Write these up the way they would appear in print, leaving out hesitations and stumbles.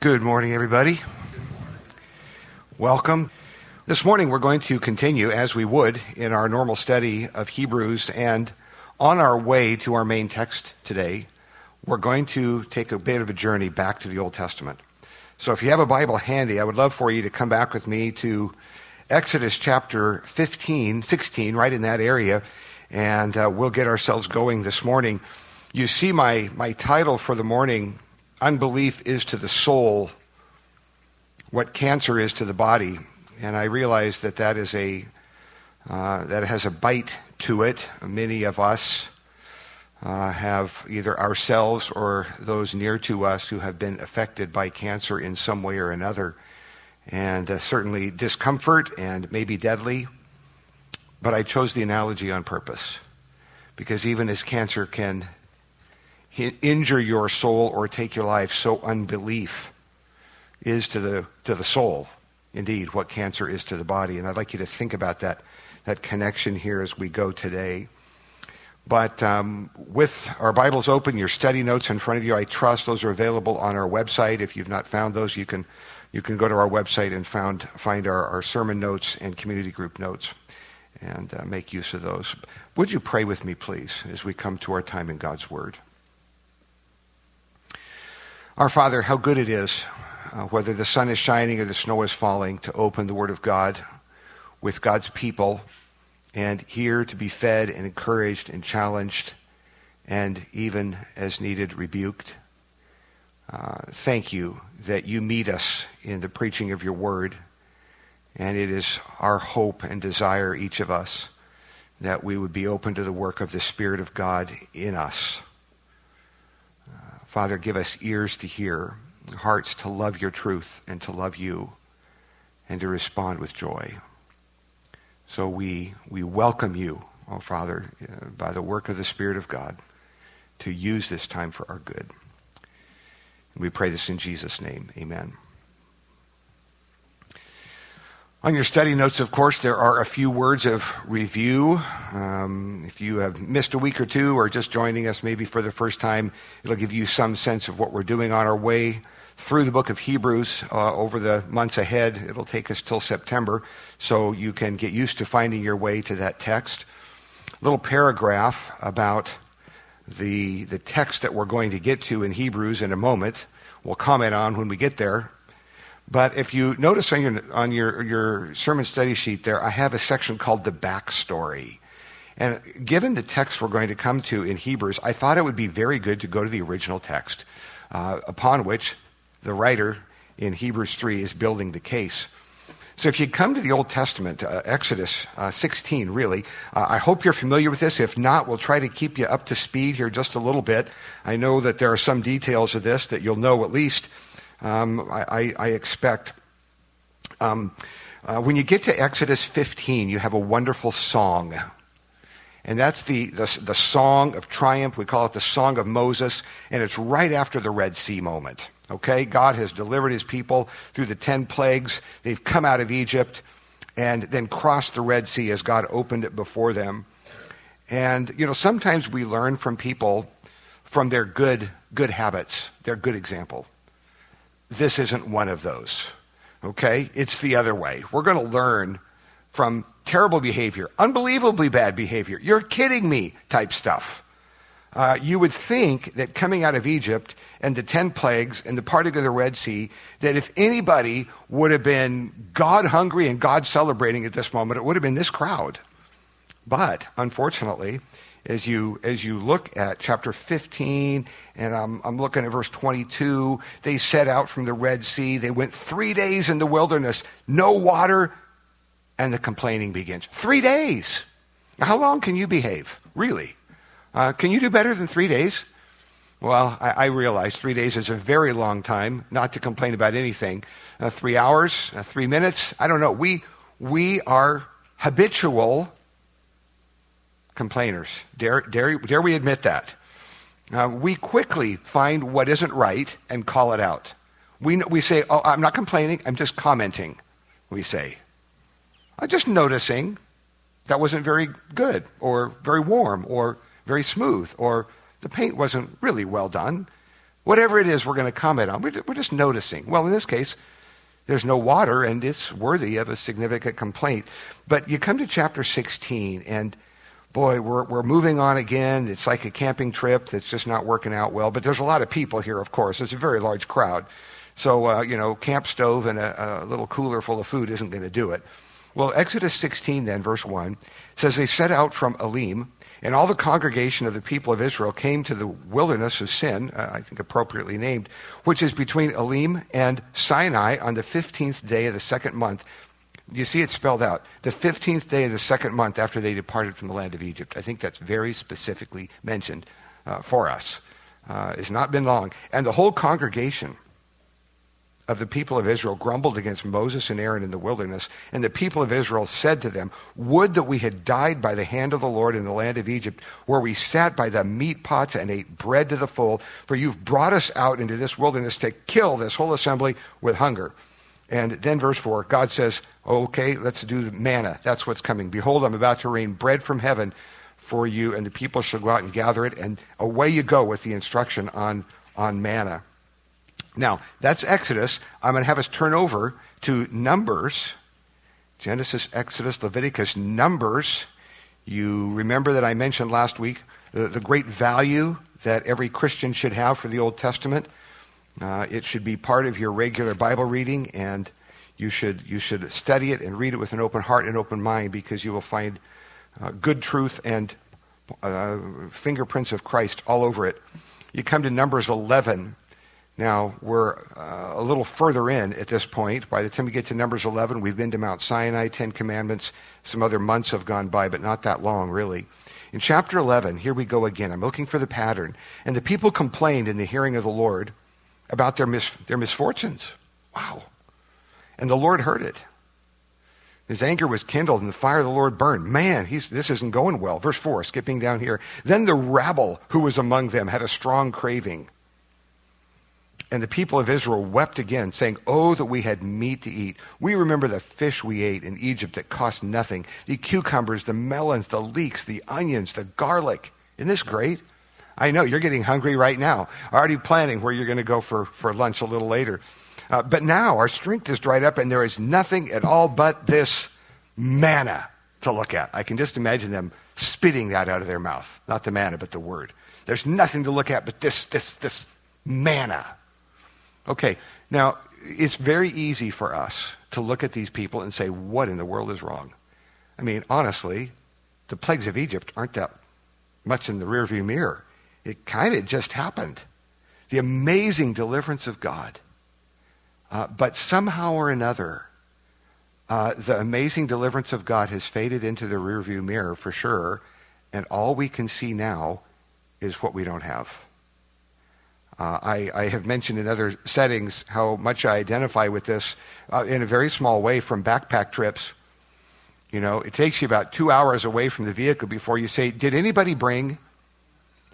Good morning, everybody. Good morning. Welcome. This morning we're going to continue, as we would, in our normal study of Hebrews, and on our way to our main text today, we're going to take a bit of a journey back to the Old Testament. So if you have a Bible handy, I would love for you to come back with me to Exodus chapter 15, 16, right in that area, and we'll get ourselves going this morning. You see my title for the morning: Unbelief is to the soul what cancer is to the body. And I realize that is that has a bite to it. Many of us have either ourselves or those near to us who have been affected by cancer in some way or another. And certainly discomfort and maybe deadly. But I chose the analogy on purpose, because even as cancer can injure your soul or take your life, so unbelief is to the soul, indeed, what cancer is to the body. And I'd like you to think about that connection here as we go today. But with our Bibles open, your study notes in front of you, I trust those are available on our website. If you've not found those, you can go to our website and find our sermon notes and community group notes and make use of those. Would you pray with me, please, as we come to our time in God's Word? Our Father, how good it is, whether the sun is shining or the snow is falling, to open the Word of God with God's people and here to be fed and encouraged and challenged and, even as needed, rebuked. Thank you that you meet us in the preaching of your Word, and it is our hope and desire, each of us, that we would be open to the work of the Spirit of God in us. Father, give us ears to hear, hearts to love your truth and to love you, and to respond with joy. So we welcome you, oh Father, by the work of the Spirit of God, to use this time for our good. And we pray this in Jesus' name, amen. On your study notes, of course, there are a few words of review. If you have missed a week or two or just joining us maybe for the first time, it'll give you some sense of what we're doing on our way through the book of Hebrews over the months ahead. It'll take us till September, so you can get used to finding your way to that text. A little paragraph about the text that we're going to get to in Hebrews in a moment. We'll comment on when we get there. But if you notice on your sermon study sheet there, I have a section called the backstory. And given the text we're going to come to in Hebrews, I thought it would be very good to go to the original text, upon which the writer in Hebrews 3 is building the case. So if you come to the Old Testament, Exodus 16, really, I hope you're familiar with this. If not, we'll try to keep you up to speed here just a little bit. I know that there are some details of this that you'll know at least. I expect. When you get to Exodus 15, you have a wonderful song. And that's the song of triumph. We call it the Song of Moses. And it's right after the Red Sea moment. Okay? God has delivered his people through the 10 plagues. They've come out of Egypt and then crossed the Red Sea as God opened it before them. And, you know, sometimes we learn from people from their good habits, their good example. This isn't one of those, okay? It's the other way. We're going to learn from terrible behavior, unbelievably bad behavior, you're kidding me type stuff. You would think that coming out of Egypt and the 10 plagues and the parting of the Red Sea, that if anybody would have been God hungry and God celebrating at this moment, it would have been this crowd. But unfortunately, as you look at chapter 15, and I'm looking at verse 22, they set out from the Red Sea. They went 3 days in the wilderness, no water, and the complaining begins. 3 days. Now, how long can you behave, really? Can you do better than 3 days? Well, I realize 3 days is a very long time not to complain about anything. 3 hours, 3 minutes, I don't know. We are habitual complainers. Dare we admit that? We quickly find what isn't right and call it out. We say, oh, I'm not complaining, I'm just commenting, we say. I'm just noticing that wasn't very good or very warm or very smooth, or the paint wasn't really well done. Whatever it is we're going to comment on, we're just noticing. Well, in this case, there's no water, and it's worthy of a significant complaint. But you come to chapter 16, and boy, we're moving on again. It's like a camping trip that's just not working out well. But there's a lot of people here, of course. It's a very large crowd. So, camp stove and a little cooler full of food isn't going to do it. Well, Exodus 16 then, verse 1, says, "They set out from Elim, and all the congregation of the people of Israel came to the wilderness of Sin," I think appropriately named, "which is between Elim and Sinai on the 15th day of the second month." You see it spelled out, the 15th day of the second month after they departed from the land of Egypt. I think that's very specifically mentioned for us. It's not been long. "And the whole congregation of the people of Israel grumbled against Moses and Aaron in the wilderness. And the people of Israel said to them, 'Would that we had died by the hand of the Lord in the land of Egypt, where we sat by the meat pots and ate bread to the full, for you've brought us out into this wilderness to kill this whole assembly with hunger.'" And then verse 4, God says, "Okay, let's do the manna. That's what's coming. 'Behold, I'm about to rain bread from heaven for you, and the people shall go out and gather it.'" And away you go with the instruction on manna. Now, that's Exodus. I'm going to have us turn over to Numbers. Genesis, Exodus, Leviticus, Numbers. You remember that I mentioned last week the great value that every Christian should have for the Old Testament. It should be part of your regular Bible reading, and you should study it and read it with an open heart and open mind, because you will find good truth and fingerprints of Christ all over it. You come to Numbers 11. Now, we're a little further in at this point. By the time we get to Numbers 11, we've been to Mount Sinai, Ten Commandments. Some other months have gone by, but not that long, really. In chapter 11, here we go again. I'm looking for the pattern. "And the people complained in the hearing of the Lord about their misfortunes." Wow. "And the Lord heard it. His anger was kindled, and the fire of the Lord burned." Man, this isn't going well. Verse 4, skipping down here. "Then the rabble who was among them had a strong craving. And the people of Israel wept again, saying, 'Oh, that we had meat to eat. We remember the fish we ate in Egypt that cost nothing, the cucumbers, the melons, the leeks, the onions, the garlic.'" Isn't this great? I know, you're getting hungry right now, already planning where you're going to go for lunch a little later. "But now our strength is dried up, and there is nothing at all but this manna to look at." I can just imagine them spitting that out of their mouth. Not the manna, but the word. There's nothing to look at but this manna. Okay, now, it's very easy for us to look at these people and say, what in the world is wrong? I mean, honestly, the plagues of Egypt aren't that much in the rearview mirror. It kind of just happened. The amazing deliverance of God. But somehow or another, the amazing deliverance of God has faded into the rearview mirror for sure, and all we can see now is what we don't have. I have mentioned in other settings how much I identify with this in a very small way from backpack trips. You know, it takes you about 2 hours away from the vehicle before you say, did anybody bring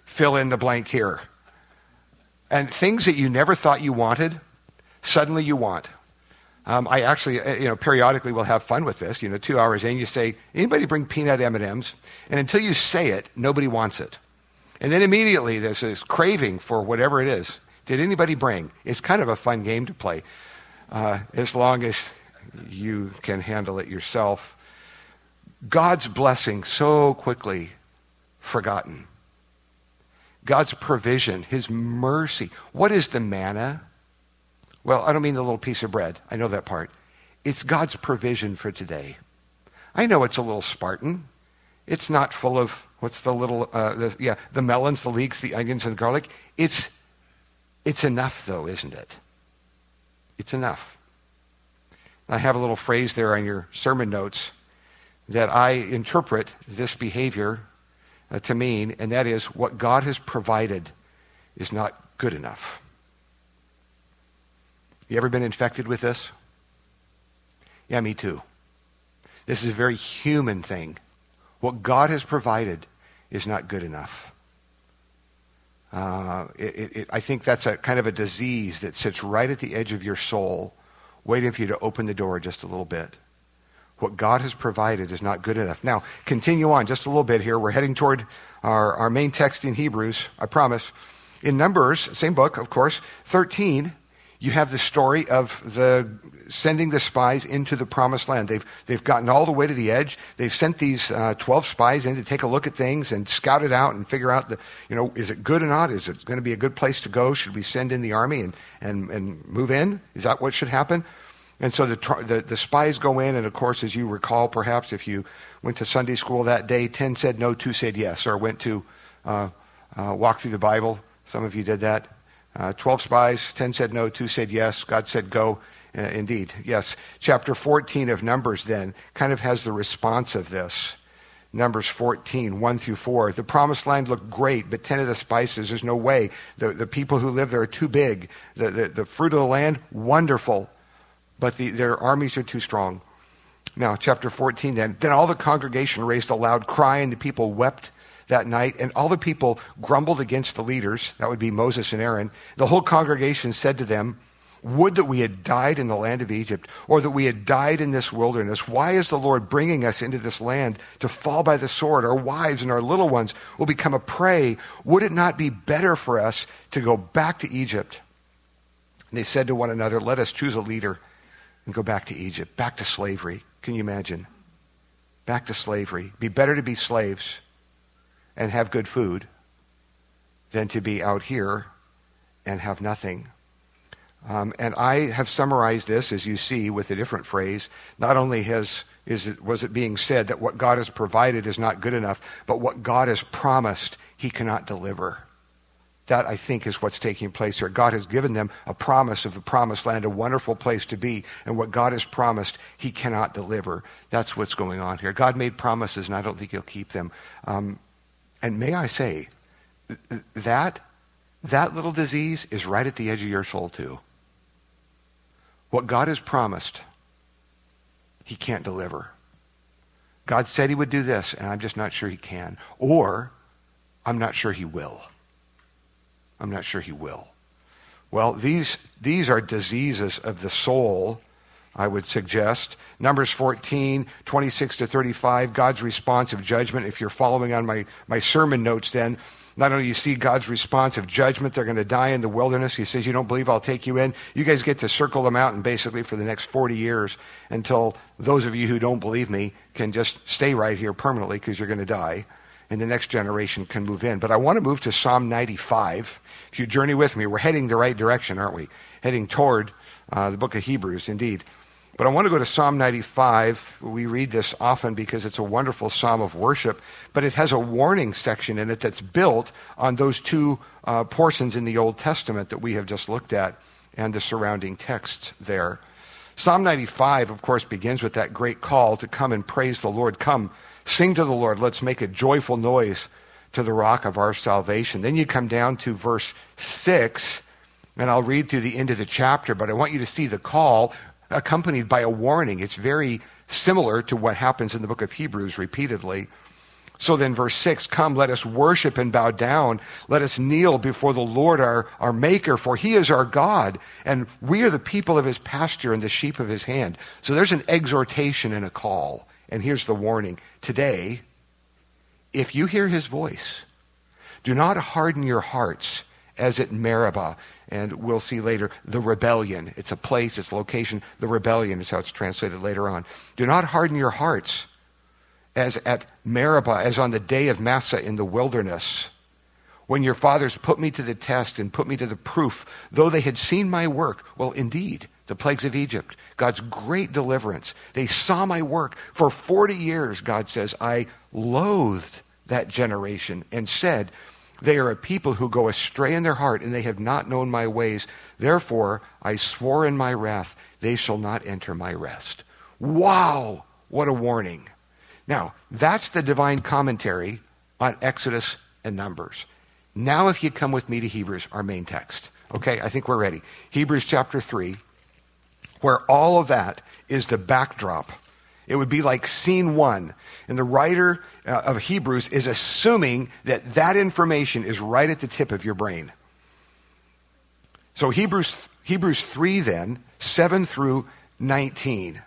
fill in the blank here? And things that you never thought you wanted, suddenly you want. I actually, periodically will have fun with this. 2 hours in, you say, anybody bring peanut M&Ms? And until you say it, nobody wants it. And then immediately there's this craving for whatever it is. Did anybody bring? It's kind of a fun game to play, as long as you can handle it yourself. God's blessing so quickly forgotten. God's provision, his mercy. What is the manna? Well, I don't mean the little piece of bread. I know that part. It's God's provision for today. I know it's a little Spartan. It's not full of, what's the little, the melons, the leeks, the onions, and the garlic. It's enough, though, isn't it? It's enough. I have a little phrase there on your sermon notes that I interpret this behavior to mean, and that is, what God has provided is not good enough. You ever been infected with this? Yeah, me too. This is a very human thing. What God has provided is not good enough. I think that's a kind of a disease that sits right at the edge of your soul, waiting for you to open the door just a little bit. What God has provided is not good enough. Now, continue on just a little bit here. We're heading toward our main text in Hebrews, I promise. In Numbers, same book, of course, 13, you have the story of the sending the spies into the promised land. They've gotten all the way to the edge. They've sent these 12 spies in to take a look at things and scout it out and figure out, is it good or not? Is it going to be a good place to go? Should we send in the army and move in? Is that what should happen? And so the spies go in, and of course, as you recall, perhaps if you went to Sunday school that day, 10 said no, 2 said yes, or went to walk through the Bible. Some of you did that. 12 spies, 10 said no, 2 said yes. God said go. Indeed, yes. Chapter 14 of Numbers then kind of has the response of this. Numbers 14, 1 through 4. The promised land looked great, but 10 of the spies says, there's no way. The people who live there are too big. The fruit of the land, wonderful. But their armies are too strong. Now, chapter 14 then all the congregation raised a loud cry, and the people wept that night, and all the people grumbled against the leaders. That would be Moses and Aaron. The whole congregation said to them, would that we had died in the land of Egypt, or that we had died in this wilderness. Why is the Lord bringing us into this land to fall by the sword? Our wives and our little ones will become a prey. Would it not be better for us to go back to Egypt? And they said to one another, let us choose a leader and go back to Egypt, back to slavery. Can you imagine? Back to slavery. Be better to be slaves and have good food than to be out here and have nothing. And I have summarized this, as you see, with a different phrase. Not only was it being said that what God has provided is not good enough, but what God has promised, he cannot deliver. That, I think, is what's taking place here. God has given them a promise of the promised land, a wonderful place to be, and what God has promised, he cannot deliver. That's what's going on here. God made promises, and I don't think he'll keep them. And may I say, that little disease is right at the edge of your soul, too. What God has promised, he can't deliver. God said he would do this, and I'm just not sure he can. Or, I'm not sure he will. I'm not sure he will. Well, these are diseases of the soul, I would suggest. Numbers 14, 26 to 35, God's response of judgment. If you're following on my sermon notes then, not only do you see God's response of judgment, they're going to die in the wilderness. He says, you don't believe I'll take you in? You guys get to circle the mountain basically for the next 40 years until those of you who don't believe me can just stay right here permanently because you're going to die and the next generation can move in. But I want to move to Psalm 95. If you journey with me, we're heading the right direction, aren't we? Heading toward the book of Hebrews, indeed. But I want to go to Psalm 95. We read this often because it's a wonderful psalm of worship, but it has a warning section in it that's built on those two portions in the Old Testament that we have just looked at and the surrounding texts there. Psalm 95, of course, begins with that great call to come and praise the Lord. Come, sing to the Lord. Let's make a joyful noise to the rock of our salvation. Then you come down to verse 6, and I'll read through the end of the chapter, but I want you to see the call accompanied by a warning. It's very similar to what happens in the book of Hebrews repeatedly. So then verse 6, come, let us worship and bow down. Let us kneel before the Lord our Maker, for he is our God, and we are the people of his pasture and the sheep of his hand. So there's an exhortation and a call. And here's the warning. Today, if you hear his voice, do not harden your hearts as at Meribah. And we'll see later, the rebellion. It's a place, it's a location. The rebellion is how it's translated later on. Do not harden your hearts as at Meribah, as on the day of Massah in the wilderness, when your fathers put me to the test and put me to the proof, though they had seen my work. Well, indeed, the plagues of Egypt, God's great deliverance. They saw my work. For 40 years, God says, I loathed that generation and said, they are a people who go astray in their heart, and they have not known my ways. Therefore, I swore in my wrath, they shall not enter my rest. Wow, what a warning. Now, that's the divine commentary on Exodus and Numbers. Now, if you come with me to Hebrews, our main text. Okay, I think we're ready. Hebrews chapter 3, where all of that is the backdrop. It would be like scene one. And the writer of Hebrews is assuming that information is right at the tip of your brain. So Hebrews 3 then, 7 through 19.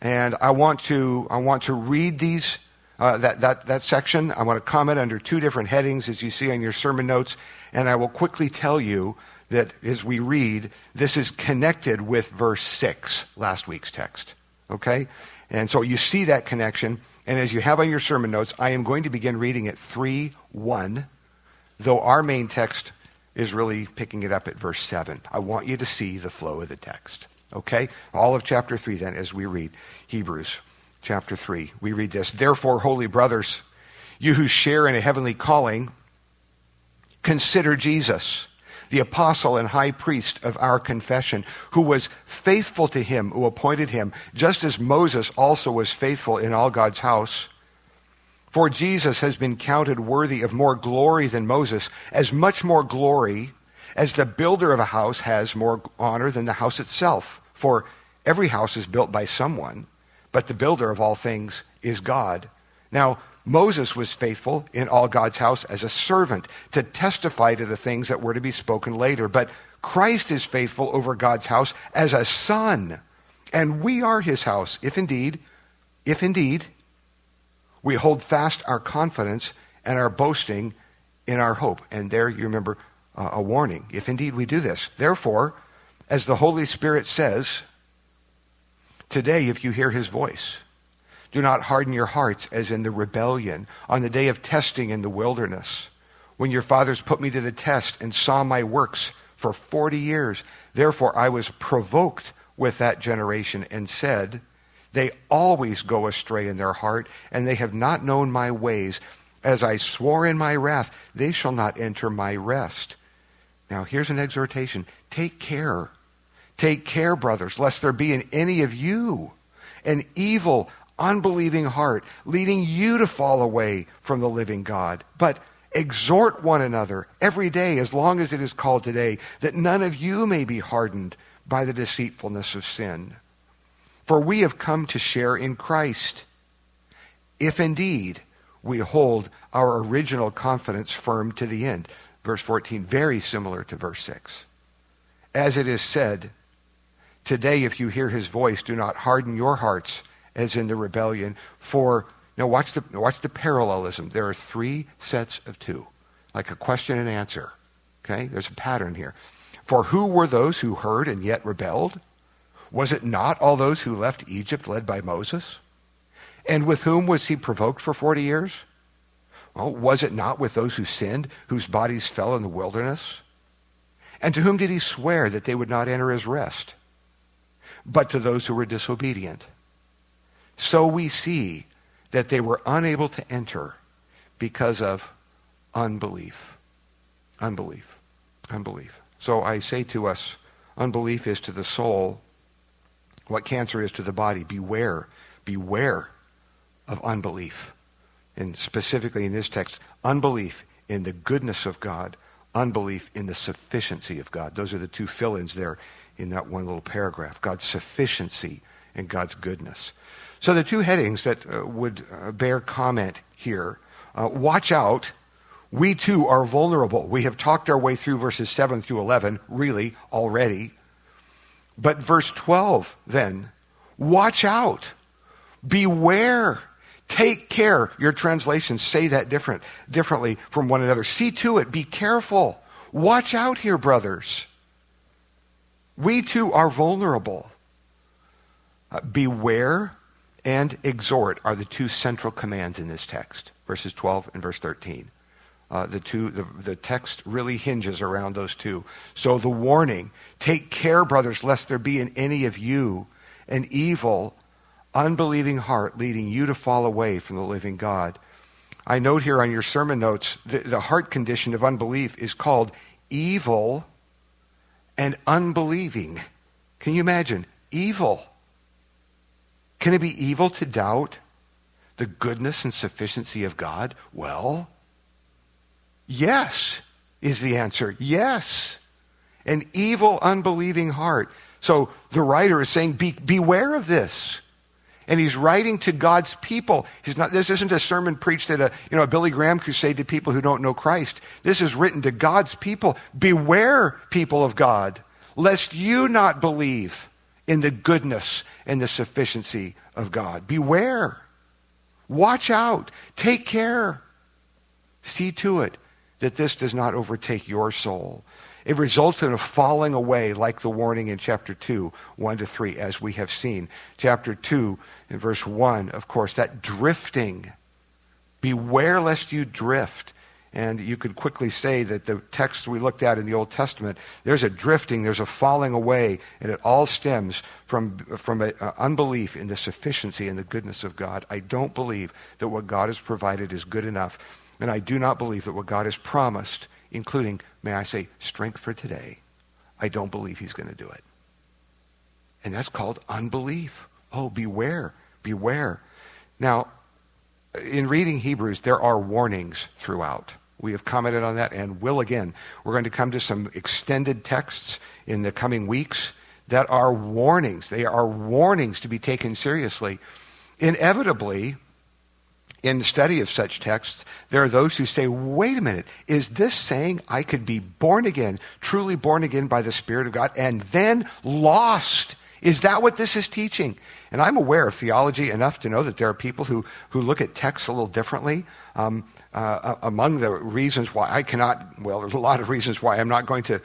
And I want to read these that section. I want to comment under two different headings, as you see on your sermon notes, and I will quickly tell you that as we read, this is connected with verse 6, last week's text, okay? And so you see that connection, and as you have on your sermon notes, I am going to begin reading at 3:1, though our main text is really picking it up at verse 7. I want you to see the flow of the text, okay? All of chapter 3 then, as we read Hebrews chapter 3, we read this: "Therefore, holy brothers, you who share in a heavenly calling, consider Jesus, the apostle and high priest of our confession, who was faithful to him who appointed him, just as Moses also was faithful in all God's house. For Jesus has been counted worthy of more glory than Moses, as much more glory as the builder of a house has more honor than the house itself. For every house is built by someone, but the builder of all things is God. Now, Moses was faithful in all God's house as a servant to testify to the things that were to be spoken later. But Christ is faithful over God's house as a son, and we are his house, if indeed, we hold fast our confidence and our boasting in our hope." And there you remember a warning, if indeed we do this. "Therefore, as the Holy Spirit says, today if you hear his voice, do not harden your hearts as in the rebellion on the day of testing in the wilderness, when your fathers put me to the test and saw my works for 40 years. Therefore I was provoked with that generation and said, they always go astray in their heart, and they have not known my ways. As I swore in my wrath, they shall not enter my rest." Now here's an exhortation. Take care. Take care, brothers, lest there be in any of you an evil, unbelieving heart, leading you to fall away from the living God. But exhort one another every day, as long as it is called today, that none of you may be hardened by the deceitfulness of sin. For we have come to share in Christ, if indeed we hold our original confidence firm to the end. Verse 14, very similar to verse 6. "As it is said, today if you hear his voice, do not harden your hearts as in the rebellion." For, now watch the parallelism. There are three sets of two, like a question and answer, okay? There's a pattern here. "For who were those who heard and yet rebelled? Was it not all those who left Egypt led by Moses? And with whom was he provoked for 40 years? Well, was it not with those who sinned, whose bodies fell in the wilderness? And to whom did he swear that they would not enter his rest? But to those who were disobedient. So we see that they were unable to enter because of unbelief." Unbelief. Unbelief. So I say to us, unbelief is to the soul what cancer is to the body. Beware. Beware of unbelief. And specifically in this text, unbelief in the goodness of God, unbelief in the sufficiency of God. Those are the two fill-ins there in that one little paragraph. God's sufficiency and God's goodness. So the two headings that would bear comment here, watch out, we too are vulnerable. We have talked our way through verses 7 through 11, really, already. But verse 12 then, watch out, beware, take care. Your translations say that differently from one another. See to it, be careful. Watch out here, brothers. We too are vulnerable. Beware and exhort are the two central commands in this text, verses 12 and verse 13. The text really hinges around those two. So the warning, take care, brothers, lest there be in any of you an evil, unbelieving heart leading you to fall away from the living God. I note here on your sermon notes, the heart condition of unbelief is called evil and unbelieving. Can you imagine? Evil. Can it be evil to doubt the goodness and sufficiency of God? Well, yes is the answer. Yes. An evil, unbelieving heart. So the writer is saying, beware of this. And he's writing to God's people. This isn't a sermon preached at a Billy Graham crusade to people who don't know Christ. This is written to God's people. Beware, people of God, lest you not believe in the goodness and the sufficiency of God. Beware. Watch out. Take care. See to it that this does not overtake your soul. It results in a falling away, like the warning in chapter 2, 1 to 3, as we have seen. Chapter 2, in verse 1, of course, that drifting. Beware lest you drift. And you could quickly say that the texts we looked at in the Old Testament, there's a drifting, there's a falling away, and it all stems from unbelief in the sufficiency and the goodness of God. I don't believe that what God has provided is good enough, and I do not believe that what God has promised, including, may I say, strength for today, I don't believe he's going to do it. And that's called unbelief. Oh, beware, beware. Now, in reading Hebrews, there are warnings throughout. We have commented on that and will again. We're going to come to some extended texts in the coming weeks that are warnings. They are warnings to be taken seriously. Inevitably, in the study of such texts, there are those who say, wait a minute, is this saying I could be born again, truly born again by the Spirit of God, and then lost? Is that what this is teaching? And I'm aware of theology enough to know that there are people who look at texts a little differently. Among the reasons why I cannot, well, there's a lot of reasons why I'm not going to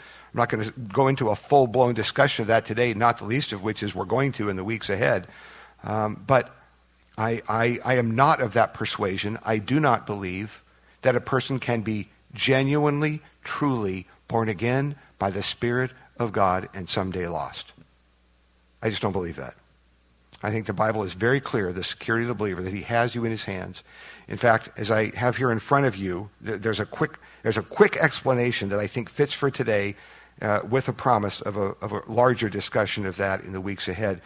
go into a full-blown discussion of that today, not the least of which is we're going to in the weeks ahead. But I am not of that persuasion. I do not believe that a person can be genuinely, truly born again by the Spirit of God and someday lost. I just don't believe that. I think the Bible is very clear, the security of the believer, that he has you in his hands. In fact, as I have here in front of you, there's a quick explanation that I think fits for today with a promise of a larger discussion of that in the weeks ahead.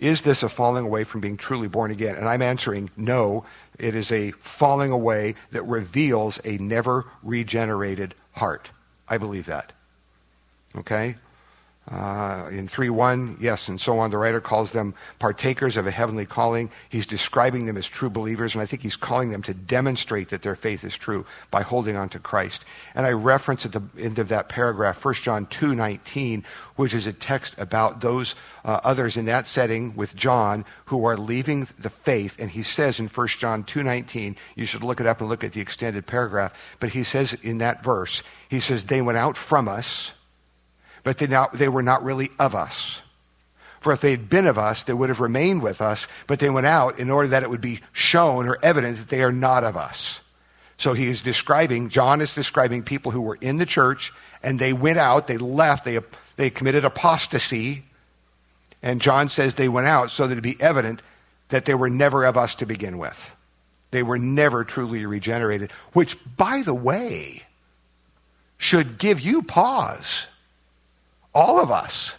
Is this a falling away from being truly born again? And I'm answering no. It is a falling away that reveals a never regenerated heart. I believe that. Okay? In 3:1, yes, and so on, the writer calls them partakers of a heavenly calling. He's describing them as true believers, and I think he's calling them to demonstrate that their faith is true by holding on to Christ. And I reference at the end of that paragraph 1 John 2:19, which is a text about those others in that setting with John who are leaving the faith. And he says in 1 John 2:19, you should look it up and look at the extended paragraph, but he says in that verse, he says, they went out from us, but they were not really of us. For if they had been of us, they would have remained with us, but they went out in order that it would be shown or evident that they are not of us. So he is describing, John is describing people who were in the church, and they went out, they left, they committed apostasy, and John says they went out so that it would be evident that they were never of us to begin with. They were never truly regenerated, which, by the way, should give you pause. All of us,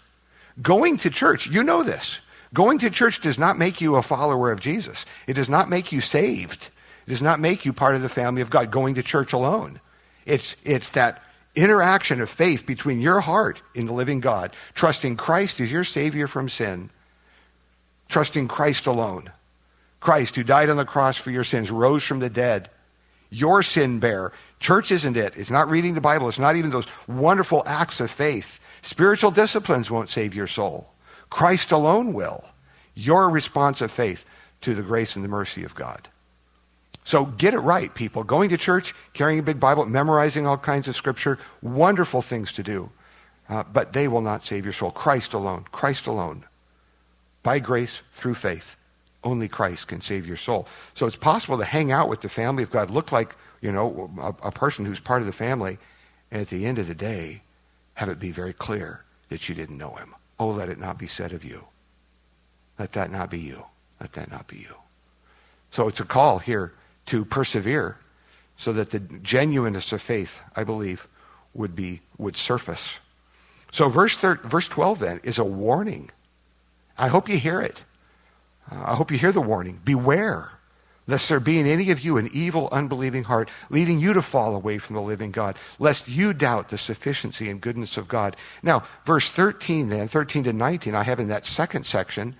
going to church, you know this. Going to church does not make you a follower of Jesus. It does not make you saved. It does not make you part of the family of God, going to church alone. It's that interaction of faith between your heart in the living God, trusting Christ as your Savior from sin, trusting Christ alone. Christ, who died on the cross for your sins, rose from the dead. Your sin bearer. Church isn't it. It's not reading the Bible. It's not even those wonderful acts of faith. Spiritual disciplines won't save your soul. Christ alone will. Your response of faith to the grace and the mercy of God. So get it right, people. Going to church, carrying a big Bible, memorizing all kinds of scripture, wonderful things to do. But they will not save your soul. Christ alone. Christ alone. By grace, through faith. Only Christ can save your soul. So it's possible to hang out with the family of God, look like, a person who's part of the family, and at the end of the day, have it be very clear that you didn't know him. Oh, let it not be said of you. Let that not be you. Let that not be you. So it's a call here to persevere so that the genuineness of faith, I believe, would surface. So verse 12 then is a warning. I hope you hear it. I hope you hear the warning. Beware, lest there be in any of you an evil, unbelieving heart, leading you to fall away from the living God, lest you doubt the sufficiency and goodness of God. Now, verse 13 then, 13 to 19, I have in that second section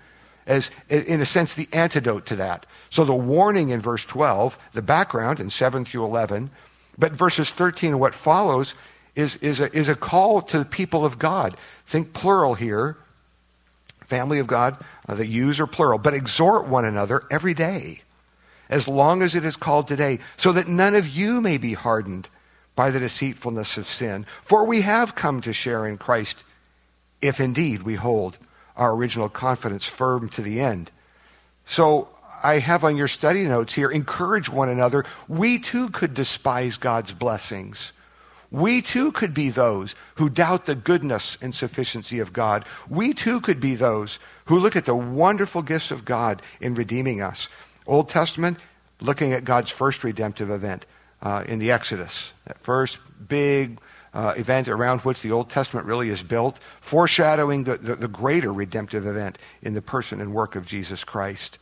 as, in a sense, the antidote to that. So the warning in verse 12, the background in 7 through 11, but verses 13 and what follows is a call to the people of God. Think plural here. Family of God, the yous are plural, but exhort one another every day as long as it is called today, so that none of you may be hardened by the deceitfulness of sin. For we have come to share in Christ, if indeed we hold our original confidence firm to the end. So I have on your study notes here, encourage one another. We too could despise God's blessings. We too could be those who doubt the goodness and sufficiency of God. We too could be those who look at the wonderful gifts of God in redeeming us. Old Testament, looking at God's first redemptive event in the Exodus, that first big event around which the Old Testament really is built, foreshadowing the greater redemptive event in the person and work of Jesus Christ.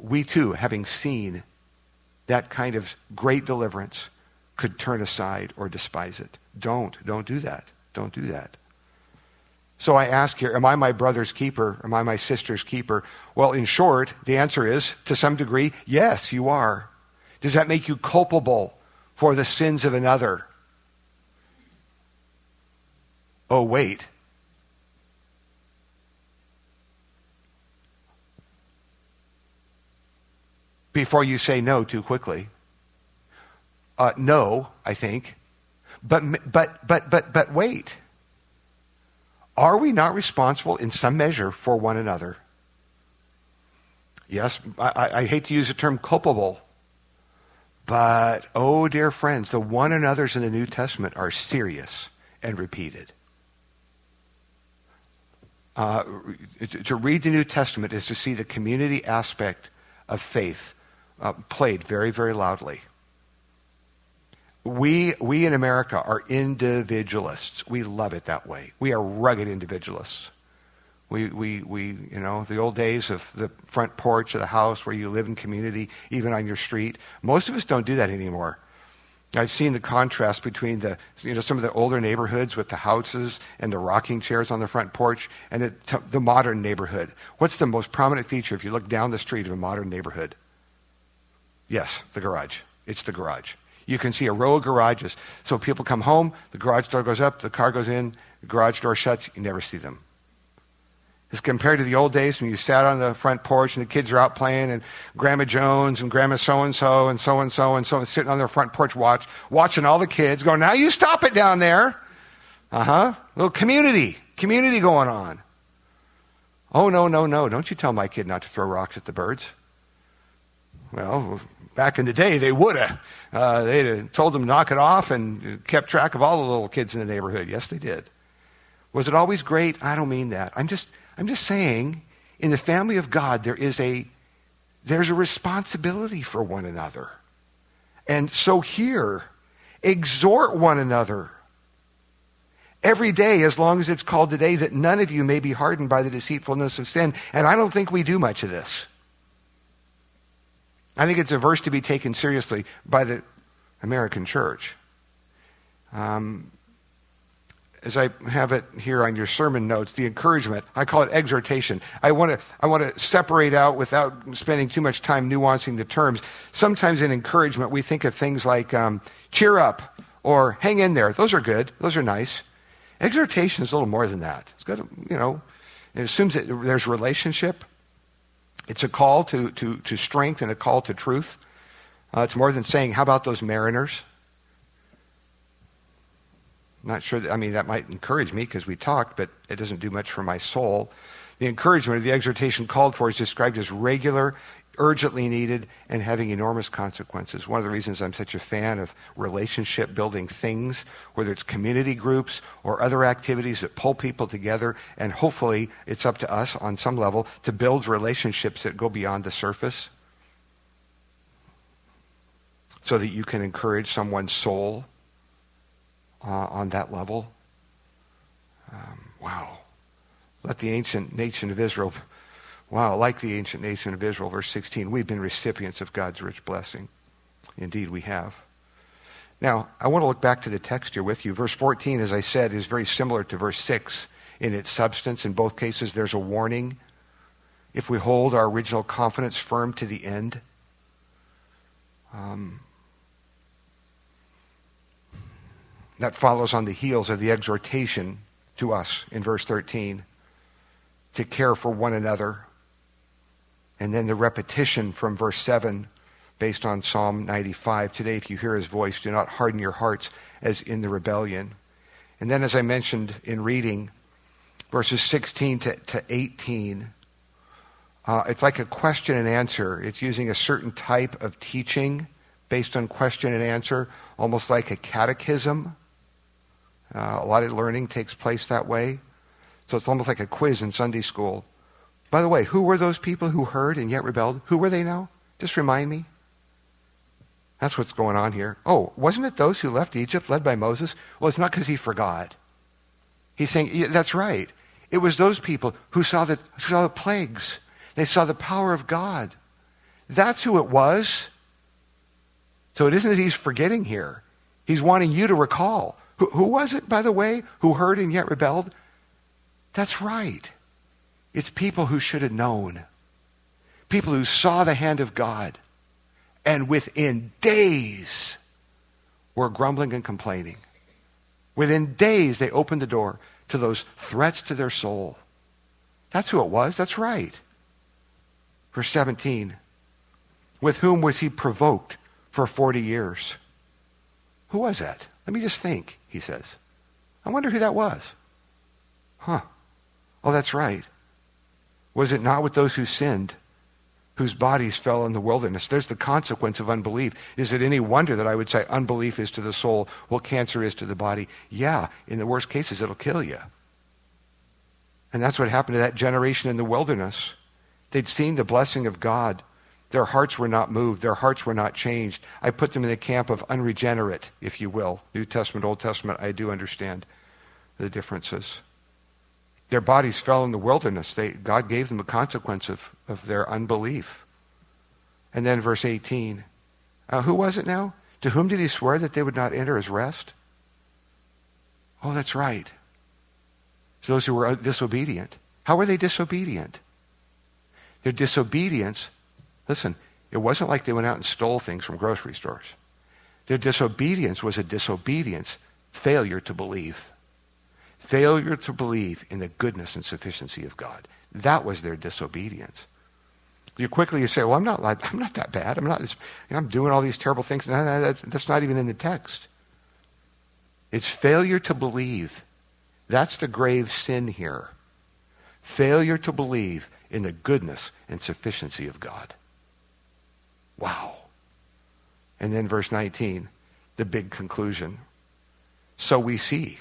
We too, having seen that kind of great deliverance, could turn aside or despise it. Don't do that. Don't do that. So I ask here, am I my brother's keeper? Am I my sister's keeper? Well, in short, the answer is, to some degree, yes, you are. Does that make you culpable for the sins of another? Oh, wait. Before you say no too quickly. No, I think. But wait. Are we not responsible in some measure for one another? Yes, I hate to use the term culpable, but oh dear friends, the one another's in the New Testament are serious and repeated. To read the New Testament is to see the community aspect of faith played very, very loudly. We in America are individualists. We love it that way. We are rugged individualists. We the old days of the front porch of the house where you live in community, even on your street. Most of us don't do that anymore. I've seen the contrast between some of the older neighborhoods with the houses and the rocking chairs on the front porch and the modern neighborhood. What's the most prominent feature if you look down the street of a modern neighborhood? Yes, the garage. It's the garage. You can see a row of garages. So people come home, the garage door goes up, the car goes in, the garage door shuts, you never see them. As compared to the old days when you sat on the front porch and the kids are out playing and Grandma Jones and Grandma so-and-so and so-and-so and so-and-so sitting on their front porch watching all the kids going, now you stop it down there. Little community going on. Oh, no. Don't you tell my kid not to throw rocks at the birds. Well, back in the day, they would have. They'd have told them knock it off and kept track of all the little kids in the neighborhood. Yes, they did. Was it always great? I don't mean that. I'm just saying, in the family of God, there's a responsibility for one another. And so here, exhort one another every day, as long as it's called today, that none of you may be hardened by the deceitfulness of sin. And I don't think we do much of this. I think it's a verse to be taken seriously by the American church. As I have it here on your sermon notes, the encouragement, I call it exhortation. I want to separate out without spending too much time nuancing the terms. Sometimes in encouragement, we think of things like cheer up or hang in there. Those are good. Those are nice. Exhortation is a little more than that. It's got to, it assumes that there's relationship. It's a call to strength and a call to truth. It's more than saying, how about those mariners? Not sure. That might encourage me because we talked, but it doesn't do much for my soul. The encouragement of the exhortation called for is described as regular, urgently needed, and having enormous consequences. One of the reasons I'm such a fan of relationship-building things, whether it's community groups or other activities that pull people together, and hopefully it's up to us on some level to build relationships that go beyond the surface so that you can encourage someone's soul on that level. Wow. Like the ancient nation of Israel, verse 16, we've been recipients of God's rich blessing. Indeed, we have. Now, I want to look back to the text here with you. Verse 14, as I said, is very similar to verse 6 in its substance. In both cases, there's a warning. If we hold our original confidence firm to the end, that follows on the heels of the exhortation to us in verse 13 to care for one another. And then the repetition from verse 7 based on Psalm 95. Today, if you hear his voice, do not harden your hearts as in the rebellion. And then, as I mentioned in reading, verses 16 to 18, it's like a question and answer. It's using a certain type of teaching based on question and answer, almost like a catechism. A lot of learning takes place that way. So it's almost like a quiz in Sunday school. By the way, who were those people who heard and yet rebelled? Who were they now? Just remind me. That's what's going on here. Oh, wasn't it those who left Egypt led by Moses? Well, it's not because he forgot. He's saying, yeah, that's right. It was those people who saw the plagues. They saw the power of God. That's who it was. So it isn't that he's forgetting here. He's wanting you to recall. Who was it, by the way, who heard and yet rebelled? That's right. It's people who should have known. People who saw the hand of God and within days were grumbling and complaining. Within days, they opened the door to those threats to their soul. That's who it was. That's right. Verse 17, with whom was he provoked for 40 years? Who was that? Let me just think, he says. I wonder who that was. Huh. Oh, that's right. Was it not with those who sinned, whose bodies fell in the wilderness? There's the consequence of unbelief. Is it any wonder that I would say unbelief is to the soul, well, cancer is to the body? Yeah, in the worst cases, it'll kill you. And that's what happened to that generation in the wilderness. They'd seen the blessing of God. Their hearts were not moved. Their hearts were not changed. I put them in the camp of unregenerate, if you will. New Testament, Old Testament, I do understand the differences. Their bodies fell in the wilderness. God gave them a consequence of their unbelief. And then verse 18. Who was it now? To whom did he swear that they would not enter his rest? Oh, that's right. It's those who were disobedient. How were they disobedient? Their disobedience, listen, it wasn't like they went out and stole things from grocery stores. Their disobedience was a disobedience, failure to believe. Failure to believe in the goodness and sufficiency of God. That was their disobedience. You say, well, I'm not that bad. I'm doing all these terrible things. No, that's not even in the text. It's failure to believe. That's the grave sin here. Failure to believe in the goodness and sufficiency of God. Wow. And then verse 19, the big conclusion. So we see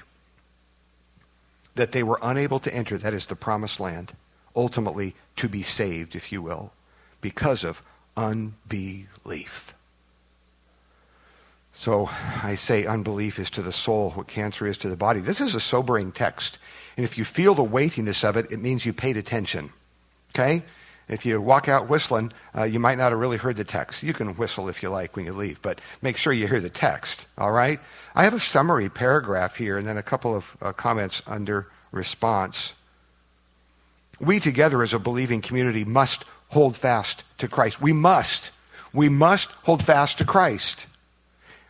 that they were unable to enter, that is the promised land, ultimately to be saved, if you will, because of unbelief. So I say unbelief is to the soul what cancer is to the body. This is a sobering text. And if you feel the weightiness of it, it means you paid attention. Okay? If you walk out whistling, you might not have really heard the text. You can whistle if you like when you leave, but make sure you hear the text, all right? I have a summary paragraph here and then a couple of comments under response. We together as a believing community must hold fast to Christ. We must hold fast to Christ.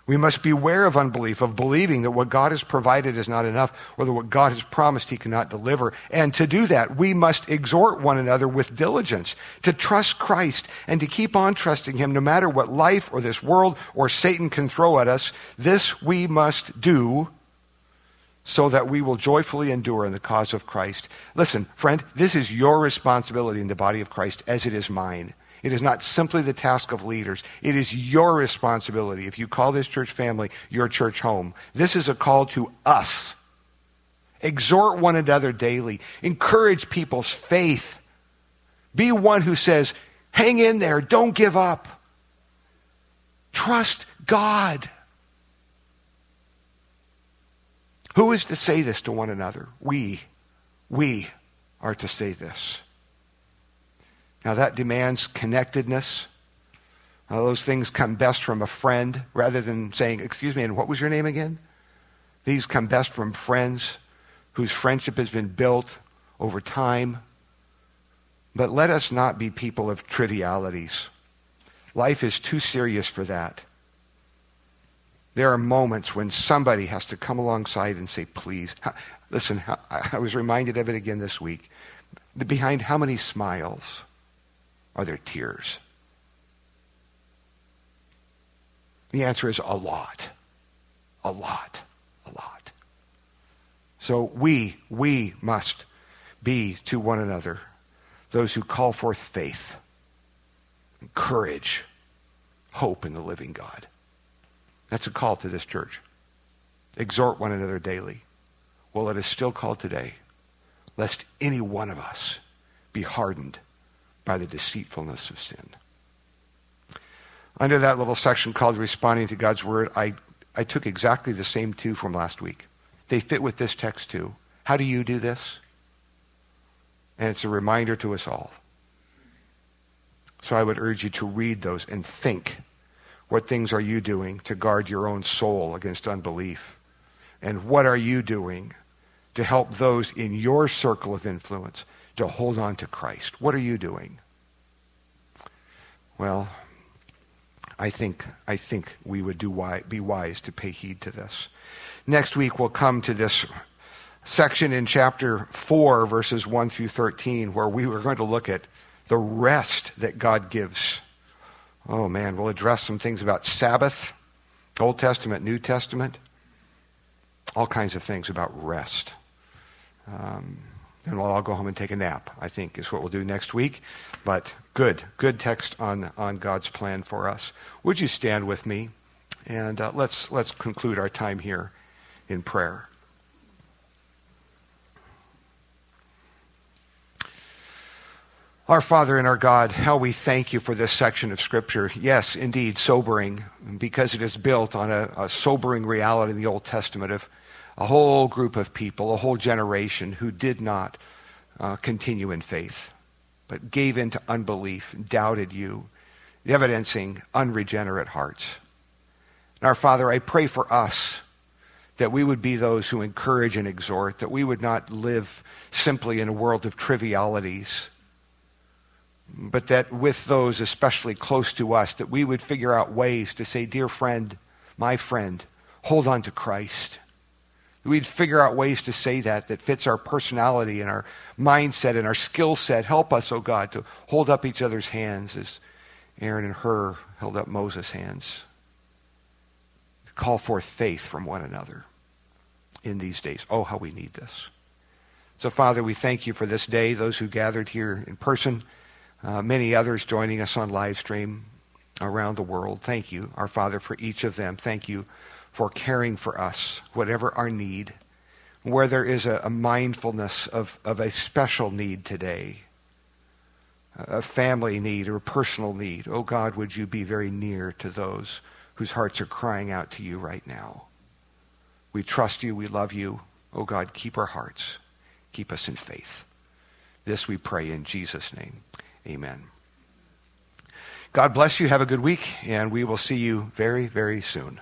We must beware of unbelief, of believing that what God has provided is not enough, or that what God has promised he cannot deliver. And to do that, we must exhort one another with diligence to trust Christ and to keep on trusting him no matter what life or this world or Satan can throw at us. This we must do so that we will joyfully endure in the cause of Christ. Listen, friend, this is your responsibility in the body of Christ as it is mine. It is not simply the task of leaders. It is your responsibility. If you call this church family your church home, this is a call to us. Exhort one another daily. Encourage people's faith. Be one who says, hang in there. Don't give up. Trust God. Who is to say this to one another? We are to say this. Now that demands connectedness. Now, those things come best from a friend rather than saying, excuse me, and what was your name again? These come best from friends whose friendship has been built over time. But let us not be people of trivialities. Life is too serious for that. There are moments when somebody has to come alongside and say, please. Listen, I was reminded of it again this week. Behind how many smiles are there tears? The answer is a lot, a lot, a lot. So we must be to one another those who call forth faith, courage, hope in the living God. That's a call to this church. Exhort one another daily. Well, it is still called today, lest any one of us be hardened by the deceitfulness of sin. Under that little section called Responding to God's Word, I took exactly the same two from last week. They fit with this text too. How do you do this? And it's a reminder to us all. So I would urge you to read those and think, what things are you doing to guard your own soul against unbelief? And what are you doing to help those in your circle of influence to hold on to Christ? What are you doing? Well, I think we would be wise to pay heed to this. Next week, we'll come to this section in chapter 4, verses 1 through 13, where we were going to look at the rest that God gives. Oh, man, we'll address some things about Sabbath, Old Testament, New Testament, all kinds of things about rest. And we'll all go home and take a nap, I think, is what we'll do next week. But good text on God's plan for us. Would you stand with me? And let's conclude our time here in prayer. Our Father and our God, how we thank you for this section of Scripture. Yes, indeed, sobering, because it is built on a sobering reality in the Old Testament of a whole group of people, a whole generation who did not continue in faith, but gave in to unbelief, doubted you, evidencing unregenerate hearts. And our Father, I pray for us that we would be those who encourage and exhort, that we would not live simply in a world of trivialities, but that with those especially close to us, that we would figure out ways to say, dear friend, my friend, hold on to Christ. We'd figure out ways to say that fits our personality and our mindset and our skill set. Help us, oh God, to hold up each other's hands as Aaron and Hur held up Moses' hands. Call forth faith from one another in these days. Oh, how we need this. So, Father, we thank you for this day, those who gathered here in person, many others joining us on live stream around the world. Thank you, our Father, for each of them. Thank you for caring for us, whatever our need, where there is a mindfulness of a special need today, a family need or a personal need. Oh God, would you be very near to those whose hearts are crying out to you right now. We trust you, we love you. Oh God, keep our hearts, keep us in faith. This we pray in Jesus' name, amen. God bless you, have a good week, and we will see you very, very soon.